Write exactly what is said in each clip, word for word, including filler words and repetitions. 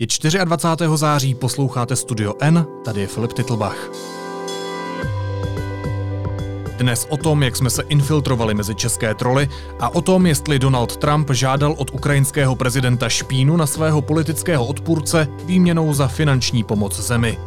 Je dvacátého čtvrtého září, posloucháte Studio N, tady je Filip Titlbach. Dnes o tom, jak jsme se infiltrovali mezi české troly a o tom, jestli Donald Trump žádal od ukrajinského prezidenta špínu na svého politického odpůrce výměnou za finanční pomoc zemi.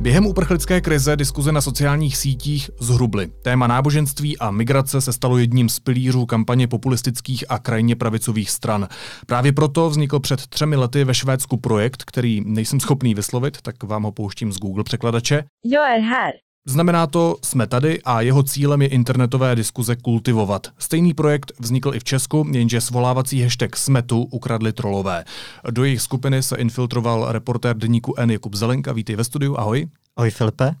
Během uprchlické krize diskuze na sociálních sítích zhrubly. Téma náboženství a migrace se stalo jedním z pilířů kampaně populistických a krajně pravicových stran. Právě proto vznikl před třemi lety ve Švédsku projekt, který nejsem schopný vyslovit, tak vám ho pouštím z Google překladače. Jo er her. Znamená to jsme tady a jeho cílem je internetové diskuze kultivovat. Stejný projekt vznikl i v Česku, jenže svolávací hashtag smetu ukradli trolové. Do jejich skupiny se infiltroval reportér deníku N Jakub Zelenka. Vítej ve studiu, ahoj. Ahoj Filipe.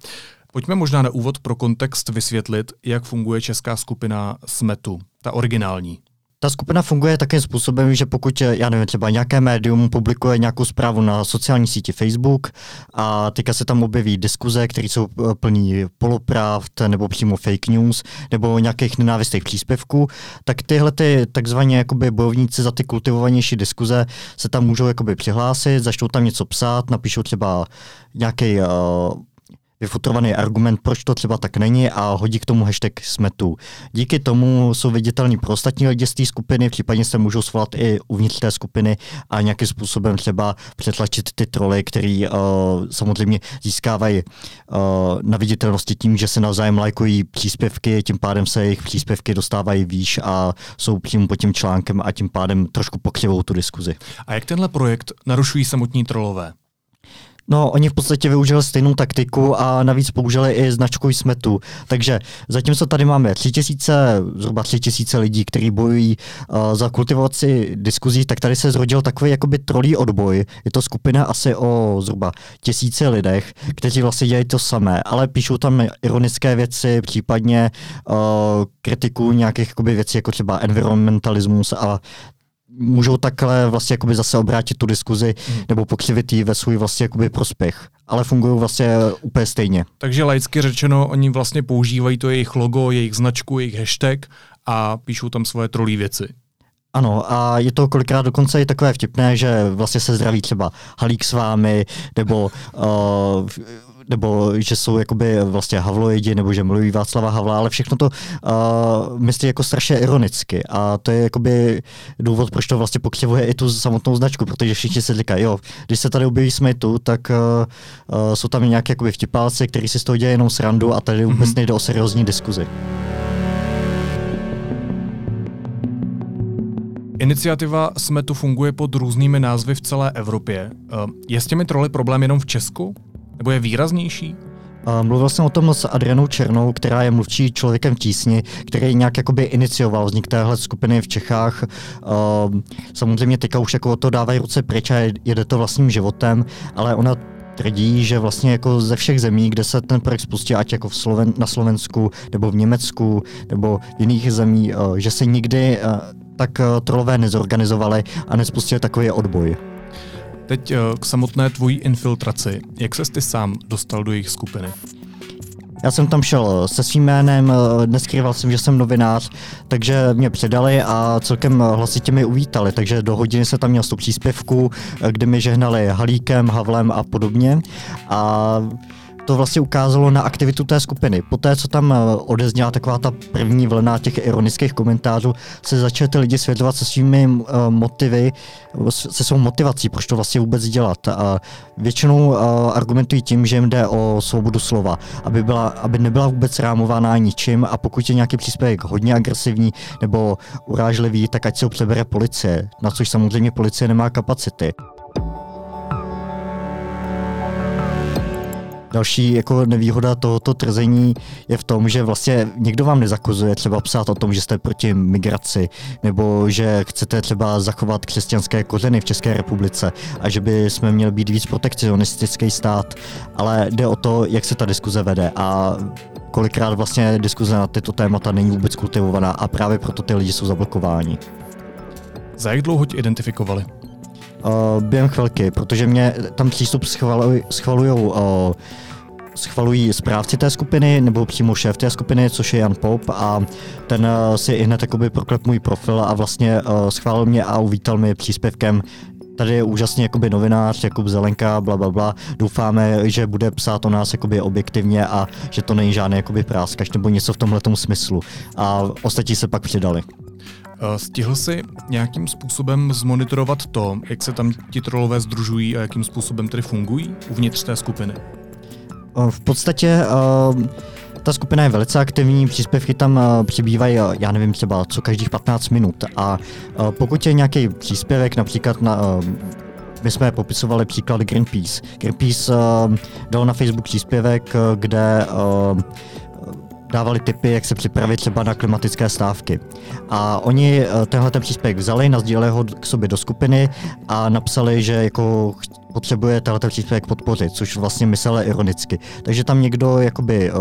Pojďme možná na úvod pro kontext vysvětlit, jak funguje česká skupina smetu, ta originální. Ta skupina funguje takým způsobem, že pokud, já nevím, třeba nějaké médium publikuje nějakou zprávu na sociální síti Facebook a teďka se tam objeví diskuze, které jsou plný polopravd nebo přímo fake news nebo nějakých nenávistných příspěvků, tak tyhle ty takzvaně jakoby bojovníci za ty kultivovanější diskuze se tam můžou jakoby přihlásit, začnou tam něco psát, napíšou třeba nějaký Uh, vyfutrovaný argument, proč to třeba tak není a hodí k tomu hashtag smetu. Díky tomu jsou viditelní pro ostatní lidi z té skupiny, případně se můžou svolat i uvnitř té skupiny a nějakým způsobem třeba přetlačit ty troly, který uh, samozřejmě získávají uh, na viditelnosti tím, že se navzájem lajkují příspěvky, tím pádem se jejich příspěvky dostávají výš a jsou přímo pod tím článkem a tím pádem trošku pokřivou tu diskuzi. A jak tenhle projekt narušují samotní trolové? No, oni v podstatě využili stejnou taktiku a navíc použili i značku smetu. Takže zatímco tady máme tři tisíce, zhruba tři tisíce lidí, kteří bojují uh, za kultivaci diskuzí, tak tady se zrodil takový jakoby trolí odboj. Je to skupina asi o zhruba tisíce lidech, kteří vlastně dělají to samé, ale píšou tam ironické věci, případně uh, kritiku nějakých jakoby věcí, jako třeba environmentalismus a můžou takhle vlastně jakoby zase obrátit tu diskuzi hmm. nebo pokřivit ji ve svůj vlastně jakoby prospěch. Ale fungují vlastně úplně stejně. Takže laicky řečeno, oni vlastně používají to jejich logo, jejich značku, jejich hashtag a píšou tam svoje trolí věci. Ano, a je to kolikrát dokonce i takové vtipné, že vlastně se zdraví třeba Halík s vámi, nebo uh, nebo že jsou jakoby vlastně havloidi, nebo že mluví Václava Havla, ale všechno to uh, myslí jako strašně ironicky. A to je jakoby důvod, proč to vlastně pokřivuje i tu samotnou značku, protože všichni si říkají, jo, když se tady objeví smetu, tak uh, uh, jsou tam nějaké jakoby vtipálci, kteří si z toho dělají jenom srandu a tady vůbec nejde o seriózní diskuzi. Iniciativa smetu funguje pod různými názvy v celé Evropě. Uh, je s těmi troly problém jenom v Česku? Nebo je výraznější? Mluvil jsem o tom s Adrienou Černou, která je mluvčí Člověkem v tísni, který nějak jakoby inicioval vznik téhle skupiny v Čechách. Samozřejmě teďka už jako to dávají ruce pryč a jede to vlastním životem, ale ona tvrdí, že vlastně jako ze všech zemí, kde se ten projekt spustil, ať jako v Sloven- na Slovensku, nebo v Německu, nebo v jiných zemí, že se nikdy tak trolové nezorganizovali a nespustili takový odboj. Teď k samotné tvojí infiltraci. Jak ses ty sám dostal do jejich skupiny? Já jsem tam šel se svým jménem, neskrýval jsem, že jsem novinář, takže mě předali a celkem hlasitě mi uvítali, takže do hodiny se tam měl sto příspěvků, kde mi žehnali Halíkem, Havlem a podobně. A to vlastně ukázalo na aktivitu té skupiny. Poté, co tam odezněla taková ta první vlna těch ironických komentářů, se začaly ty lidi světlovat se svými motivy, se svou motivací, proč to vlastně vůbec dělat. A většinou argumentují tím, že jim jde o svobodu slova, aby, byla, aby nebyla vůbec rámována ničím a pokud je nějaký příspěvek hodně agresivní nebo urážlivý, tak ať se ho přebere policie, na což samozřejmě policie nemá kapacity. Další jako nevýhoda tohoto trzení je v tom, že vlastně někdo vám nezakazuje třeba psát o tom, že jste proti migraci, nebo že chcete třeba zachovat křesťanské kořeny v České republice a že by jsme měli být víc protekcionistický stát, ale jde o to, jak se ta diskuze vede a kolikrát vlastně diskuze na tyto témata není vůbec kultivovaná a právě proto ty lidi jsou zablokováni. Za jak dlouho tě identifikovali? Uh, během chvilky, protože mě tam přístup schvaluj, schvalujou, uh, schvalují správci té skupiny nebo přímo šéf té skupiny, což je Jan Pop a ten uh, si i hned proklepl můj profil a vlastně uh, schválil mě a uvítal mi příspěvkem tady je úžasný jakoby novinář, Jakub Zelenka, bla, bla, bla. Doufáme, že bude psát o nás jakoby objektivně a že to není žádný jakoby práskač nebo něco v tomhletom smyslu. A ostatní se pak přidali. Stihl jsi nějakým způsobem zmonitorovat to, jak se tam ti trolové sdružují a jakým způsobem tedy fungují uvnitř té skupiny? V podstatě uh, ta skupina je velice aktivní, příspěvky tam uh, přibývají, já nevím, třeba co každých patnáct minut. A uh, pokud je nějaký příspěvek, například na... Uh, My jsme popisovali příklad Greenpeace. Greenpeace uh, dal na Facebook příspěvek, kde uh, dávali tipy, jak se připravit třeba na klimatické stávky. A oni uh, tenhle ten příspěvek vzali, nasdíleli ho k sobě do skupiny a napsali, že jako potřebuje tenhle příspěvek podpořit, což vlastně mysleli ironicky. Takže tam někdo jakoby... Uh,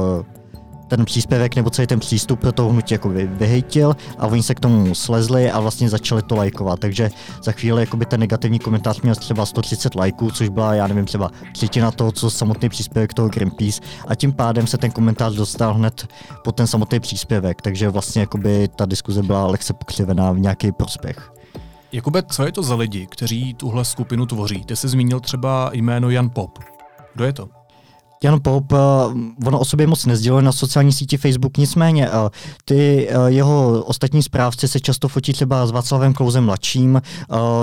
ten příspěvek nebo celý ten přístup pro to hnutí jako vyhejtil a oni se k tomu slezli a vlastně začali to lajkovat. Takže za chvíli jakoby ten negativní komentář měl třeba sto třicet lajků, což byla, já nevím, třeba třetina toho, co samotný příspěvek toho Greenpeace, a tím pádem se ten komentář dostal hned pod ten samotný příspěvek, takže vlastně jakoby ta diskuze byla lehce pokřivená v nějaký prospěch. Jakube, co je to za lidi, kteří tuhle skupinu tvoří? Ty jsi zmínil třeba jméno Jan Pop. Kdo je to? Jan Pop, ono o sobě moc nezděluje na sociální síti Facebook, nicméně ty jeho ostatní správci se často fotí třeba s Václavem Klausem mladším,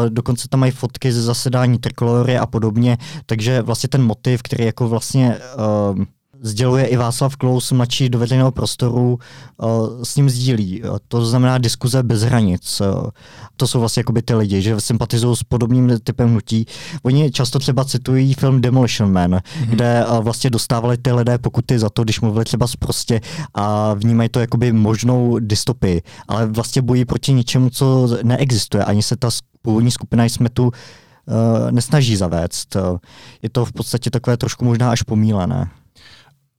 dokonce tam mají fotky ze zasedání Trikolory a podobně, takže vlastně ten motiv, který jako vlastně sděluje i Václav Klaus mladší do veřejného prostoru, s ním sdílí. To znamená diskuze bez hranic. To jsou vlastně jakoby ty lidi, že sympatizují s podobným typem hnutí. Oni často třeba citují film Demolition Man, mm-hmm. kde vlastně dostávali ty lidé pokuty za to, když mluvili třeba sprostě, a vnímají to jakoby možnou dystopii. Ale vlastně bojí proti něčemu, co neexistuje. Ani se ta původní skupina jsme tu uh, nesnaží zavést. Je to v podstatě takové trošku možná až pomílené.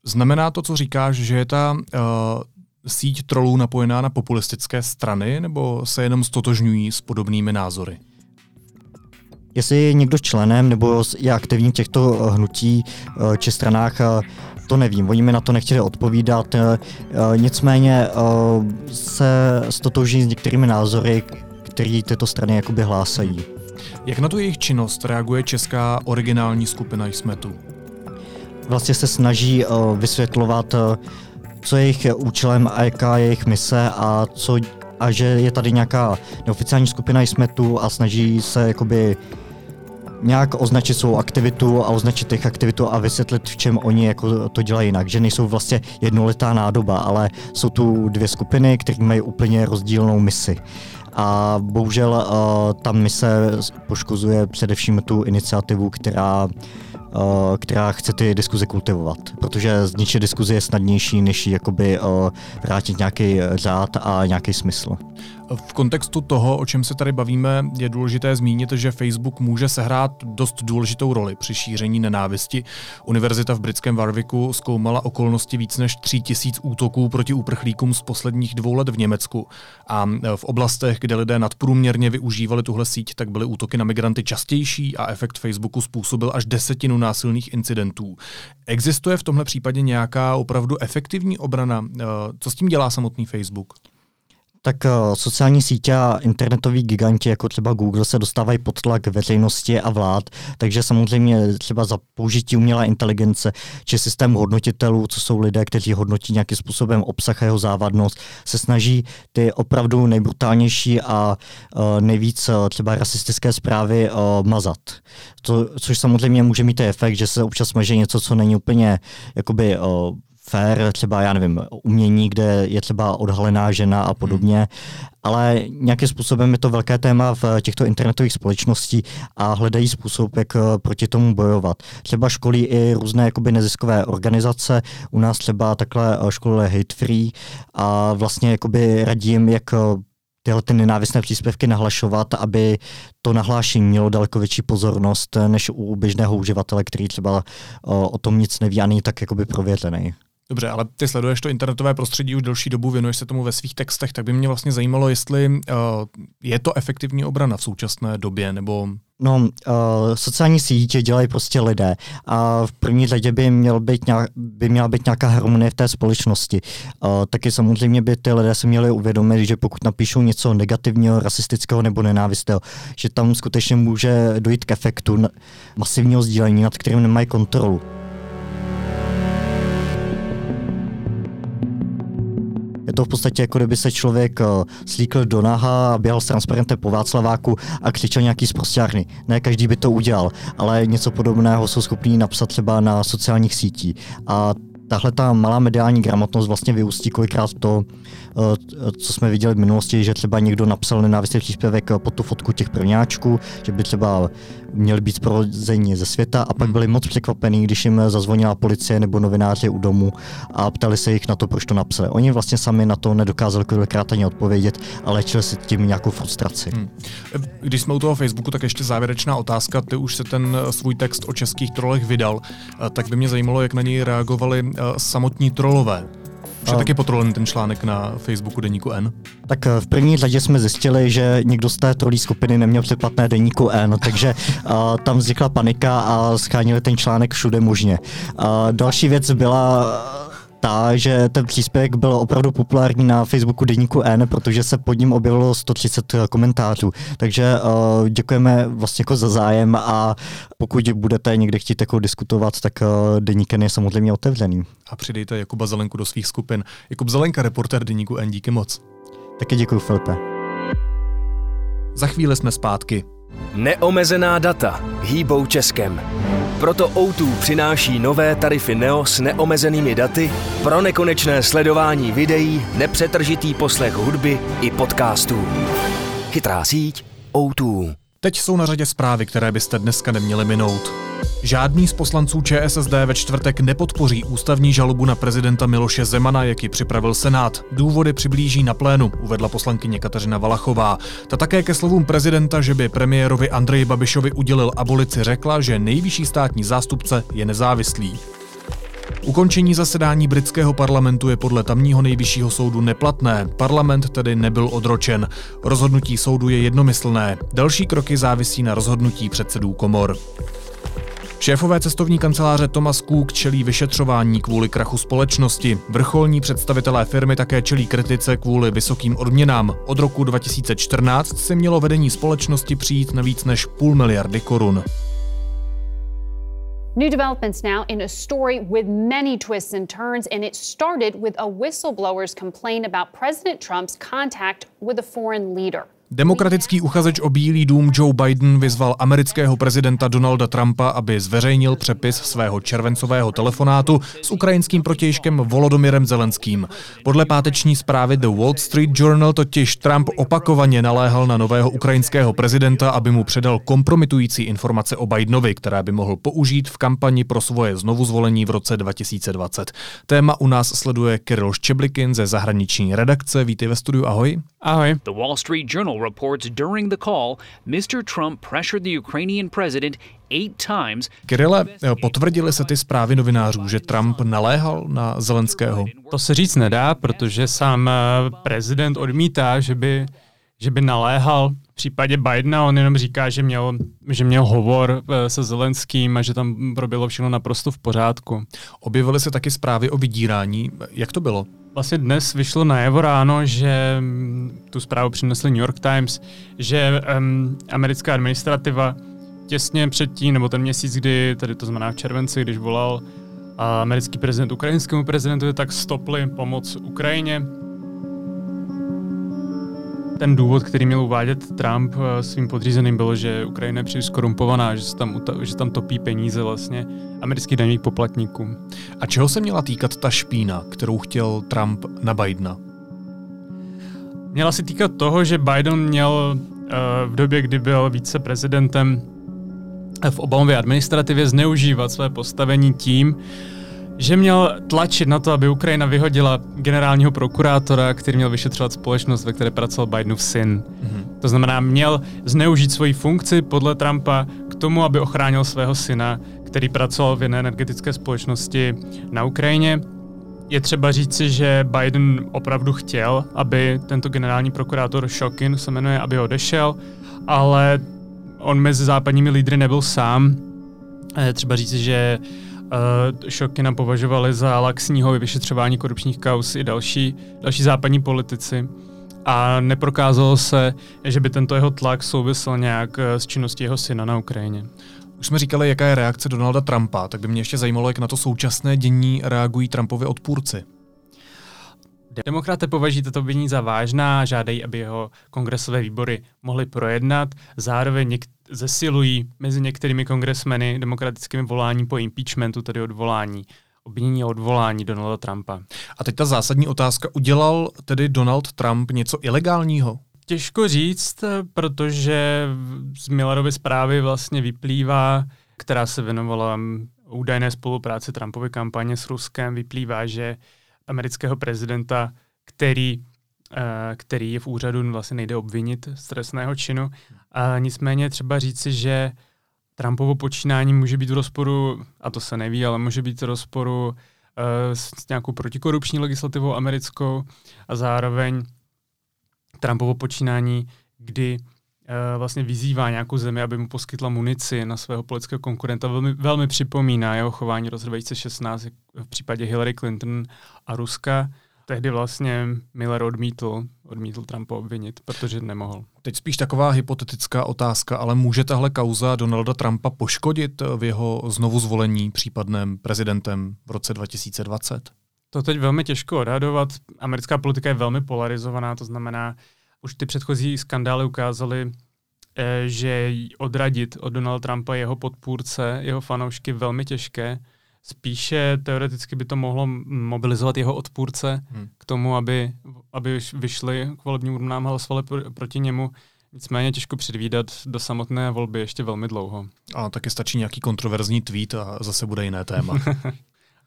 Znamená to, co říkáš, že je ta uh, síť trolů napojená na populistické strany, nebo se jenom stotožňují s podobnými názory? Jestli je někdo členem nebo je aktivní v těchto hnutí uh, či stranách, uh, to nevím. Oni mi na to nechtěli odpovídat, uh, uh, nicméně uh, se stotožňují s některými názory, které tyto strany jakoby hlásají. Jak na tu jejich činnost reaguje česká originální skupina Jsme tu? Vlastně se snaží uh, vysvětlovat, uh, co je jejich účelem a jaká je jejich mise a, co, a že je tady nějaká neoficiální skupina Jsme tu a snaží se jakoby nějak označit svou aktivitu a označit jejich aktivitu a vysvětlit, v čem oni jako to dělají jinak. Že nejsou vlastně jednolitá nádoba, ale jsou tu dvě skupiny, které mají úplně rozdílnou misi. A bohužel uh, ta mise poškozuje především tu iniciativu, která která chce ty diskuze kultivovat, protože zničit diskuzi je snadnější, než jakoby vrátit nějaký řád a nějaký smysl. V kontextu toho, o čem se tady bavíme, je důležité zmínit, že Facebook může sehrát dost důležitou roli při šíření nenávisti. Univerzita v britském Warwicku zkoumala okolnosti víc než tři tisíc útoků proti uprchlíkům z posledních dvou let v Německu. A v oblastech, kde lidé nadprůměrně využívali tuhle síť, tak byly útoky na migranty častější a efekt Facebooku způsobil až desetinu násilných incidentů. Existuje v tomhle případě nějaká opravdu efektivní obrana? Co s tím dělá samotný Facebook? Tak sociální sítě a internetoví giganti, jako třeba Google, se dostávají pod tlak veřejnosti a vlád, takže samozřejmě třeba za použití umělé inteligence či systém hodnotitelů, co jsou lidé, kteří hodnotí nějakým způsobem obsah a jeho závadnost, se snaží ty opravdu nejbrutálnější a nejvíc třeba rasistické zprávy mazat. To, což samozřejmě může mít ten efekt, že se občas maže něco, co není úplně jakoby fér, třeba, já nevím, umění, kde je třeba odhalená žena a podobně, ale nějakým způsobem je to velké téma v těchto internetových společností a hledají způsob, jak proti tomu bojovat. Třeba školí i různé jakoby neziskové organizace, u nás třeba takhle škole Hate Free, a vlastně jakoby radím, jak tyhle ty nenávistné příspěvky nahlašovat, aby to nahlášení mělo daleko větší pozornost než u běžného uživatele, který třeba o tom nic neví a není tak jakoby prověřený. Dobře, ale ty sleduješ to internetové prostředí už delší dobu, věnuješ se tomu ve svých textech, tak by mě vlastně zajímalo, jestli uh, je to efektivní obrana v současné době, nebo... No, uh, sociální sítě dělají prostě lidé a v první řadě by, měl být nějak, by měla být nějaká harmonie v té společnosti. Uh, taky samozřejmě by ty lidé se měli uvědomit, že pokud napíšou něco negativního, rasistického nebo nenávistného, že tam skutečně může dojít k efektu masivního sdílení, nad kterým nemají kontrolu. Je to v podstatě, jako kdyby se člověk uh, slíkl do naha, běhal s transparentem po Václaváku a křičel nějaký sprosťárny. Ne každý by to udělal, ale něco podobného jsou schopní napsat třeba na sociálních sítích. A tahle ta malá mediální gramotnost vlastně vyústí kolikrát to, uh, co jsme viděli v minulosti, že třeba někdo napsal nenávistný příspěvek pod tu fotku těch prvňáčků, že by třeba měli být zprozeni ze světa a pak byli moc překvapení, když jim zazvonila policie nebo novináři u domu a ptali se jich na to, proč to napsali. Oni vlastně sami na to nedokázali kolikrát ani odpovědět, ale léčili si tím nějakou frustraci. Hmm. Když jsme u toho Facebooku, tak ještě závěrečná otázka. Ty už se ten svůj text o českých trolech vydal, tak by mě zajímalo, jak na něj reagovali samotní trolové. Už je taky potrolený ten článek na Facebooku Deníku N? Tak v první řadě jsme zjistili, že někdo z té trolí skupiny neměl předplatné Deníku N, takže a, tam vznikla panika a schánili ten článek všude možně. A další věc byla ta, že ten příspěvek byl opravdu populární na Facebooku Deníku N, protože se pod ním objevilo sto třicet komentářů. Takže uh, děkujeme vlastně jako za zájem a pokud budete někde chtít jako diskutovat, tak uh, Deník N je samozřejmě otevřený. A přidejte Jakuba Zelenku do svých skupin. Jakub Zelenka, reportér Deníku N, díky moc. Taky děkuji, Filipe. Za chvíli jsme zpátky. Neomezená data hýbou Českem. Proto ó dva přináší nové tarify Neo s neomezenými daty pro nekonečné sledování videí, nepřetržitý poslech hudby i podcastů. Chytrá síť ó dva. Teď jsou na řadě zprávy, které byste dneska neměli minout. Žádný z poslanců ČSSD ve čtvrtek nepodpoří ústavní žalobu na prezidenta Miloše Zemana, jak ji připravil Senát. Důvody přiblíží na plénu, uvedla poslankyně Kateřina Valachová. Ta také ke slovům prezidenta, že by premiérovi Andreji Babišovi udělil abolici, řekla, že nejvyšší státní zástupce je nezávislý. Ukončení zasedání britského parlamentu je podle tamního nejvyššího soudu neplatné, parlament tedy nebyl odročen. Rozhodnutí soudu je jednomyslné, další kroky závisí na rozhodnutí předsedů komor. Šéfové cestovní kanceláře Thomas Cook čelí vyšetřování kvůli krachu společnosti. Vrcholní představitelé firmy také čelí kritice kvůli vysokým odměnám. Od roku dva tisíce čtrnáct se mělo vedení společnosti přijít na víc než půl miliardy korun. New developments now in a story with many twists and turns, and it started with a whistleblower's complaint about President Trump's contact with a foreign leader. Demokratický uchazeč o Bílý dům Joe Biden vyzval amerického prezidenta Donalda Trumpa, aby zveřejnil přepis svého červencového telefonátu s ukrajinským protějškem Volodymyrem Zelenským. Podle páteční zprávy The Wall Street Journal totiž Trump opakovaně naléhal na nového ukrajinského prezidenta, aby mu předal kompromitující informace o Bidenovi, které by mohl použít v kampani pro svoje znovuzvolení v roce dva tisíce dvacet. Téma u nás sleduje Kirill Ščeblikin ze zahraniční redakce. Vítej ve studiu, ahoj. Ahoj. The Wall Street Journal reports during the call, Mister Trump pressured the Ukrainian president eight times. Kirille, potvrdily se ty zprávy novinářů, že Trump naléhal na Zelenského? To se říct nedá, protože sám prezident odmítá, že by, že by naléhal. V případě Bidena on jenom říká, že měl, že měl hovor se Zelenským a že tam proběhlo všechno naprosto v pořádku. Objevily se taky zprávy o vydírání. Jak to bylo? Vlastně dnes vyšlo najevo ráno, že tu zprávu přinesl New York Times, že um, americká administrativa těsně předtím, nebo ten měsíc, kdy, tady to znamená v červenci, když volal a americký prezident ukrajinskému prezidentu, tak stopli pomoc Ukrajině. Ten důvod, který měl uvádět Trump svým podřízeným, bylo, že Ukrajina je příliš korumpovaná, že se tam, že tam topí peníze vlastně amerických daňových poplatníků. A čeho se měla týkat ta špína, kterou chtěl Trump na Bidena? Měla se týkat toho, že Biden měl v době, kdy byl viceprezidentem v Obamově administrativě, zneužívat své postavení tím, že měl tlačit na to, aby Ukrajina vyhodila generálního prokurátora, který měl vyšetřovat společnost, ve které pracoval Bidenův syn. Mm-hmm. To znamená, měl zneužít svoji funkci podle Trumpa k tomu, aby ochránil svého syna, který pracoval v jedné energetické společnosti na Ukrajině. Je třeba říci, že Biden opravdu chtěl, aby tento generální prokurátor Shokin se jmenuje, aby odešel, ale on mezi západními lídry nebyl sám. Je třeba říci, že Uh, Šokina považovali za laxního vyšetřování korupčních kauz i další, další západní politici a neprokázalo se, že by tento jeho tlak souvisel nějak s činností jeho syna na Ukrajině. Už jsme říkali, jaká je reakce Donalda Trumpa, tak by mě ještě zajímalo, jak na to současné dění reagují Trumpovi odpůrci. Demokraté považují tato obvinění za vážná, žádají, aby jeho kongresové výbory mohly projednat, zároveň něk- zesilují mezi některými kongresmeny demokratickými volání po impeachmentu, tedy odvolání, obvinění a odvolání Donalda Trumpa. A teď ta zásadní otázka, udělal tedy Donald Trump něco ilegálního? Těžko říct, protože z Millerovy zprávy vlastně vyplývá, která se věnovala údajné spolupráci Trumpovy kampaně s Ruskem, vyplývá, že amerického prezidenta, který, který je v úřadu, vlastně nejde obvinit z trestného činu. A nicméně třeba říci, že Trumpovo počínání může být v rozporu, a to se neví, ale může být v rozporu s nějakou protikorupční legislativou americkou a zároveň Trumpovo počínání, kdy vlastně vyzývá nějakou zemi, aby mu poskytla munici na svého politického konkurenta. Velmi, velmi připomíná jeho chování roce dva tisíce šestnáct v případě Hillary Clinton a Ruska. Tehdy vlastně Miller odmítl, odmítl Trumpa obvinit, protože nemohl. Teď spíš taková hypotetická otázka, ale může tahle kauza Donalda Trumpa poškodit v jeho znovuzvolení případným prezidentem v roce dva tisíce dvacet? To teď velmi těžko odhadovat. Americká politika je velmi polarizovaná, to znamená, už ty předchozí skandály ukázaly, že odradit od Donalda Trumpa jeho podpůrce, jeho fanoušky velmi těžké. Spíše teoreticky by to mohlo mobilizovat jeho odpůrce hmm. k tomu, aby, aby vyšli k volebním urnám a hlasovali proti němu. Nicméně těžko předvídat do samotné volby ještě velmi dlouho. A taky stačí nějaký kontroverzní tweet a zase bude jiné téma.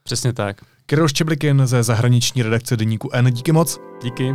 Přesně tak. Kirill Ščeblikin ze zahraniční redakce deníku N. Díky moc. Díky.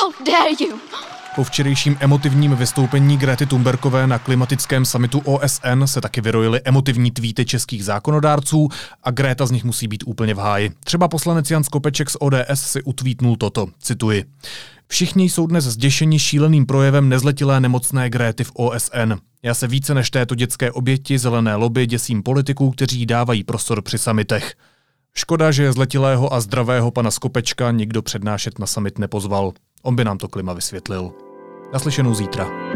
How dare you? Po včerejším emotivním vystoupení Grety Thunbergové na klimatickém summitu O S N se taky vyrojily emotivní tweety českých zákonodárců a Greta z nich musí být úplně v háji. Třeba poslanec Jan Skopeček z O D S si utvítnul toto, cituji. Všichni jsou dnes zděšeni šíleným projevem nezletilé nemocné Gréty v O S N. Já se více než této dětské oběti zelené lobby děsím politiků, kteří dávají prostor při summitech. Škoda, že zletilého a zdravého pana Skopečka nikdo přednášet na summit nepozval. On by nám to klima vysvětlil. Naslyšenou zítra.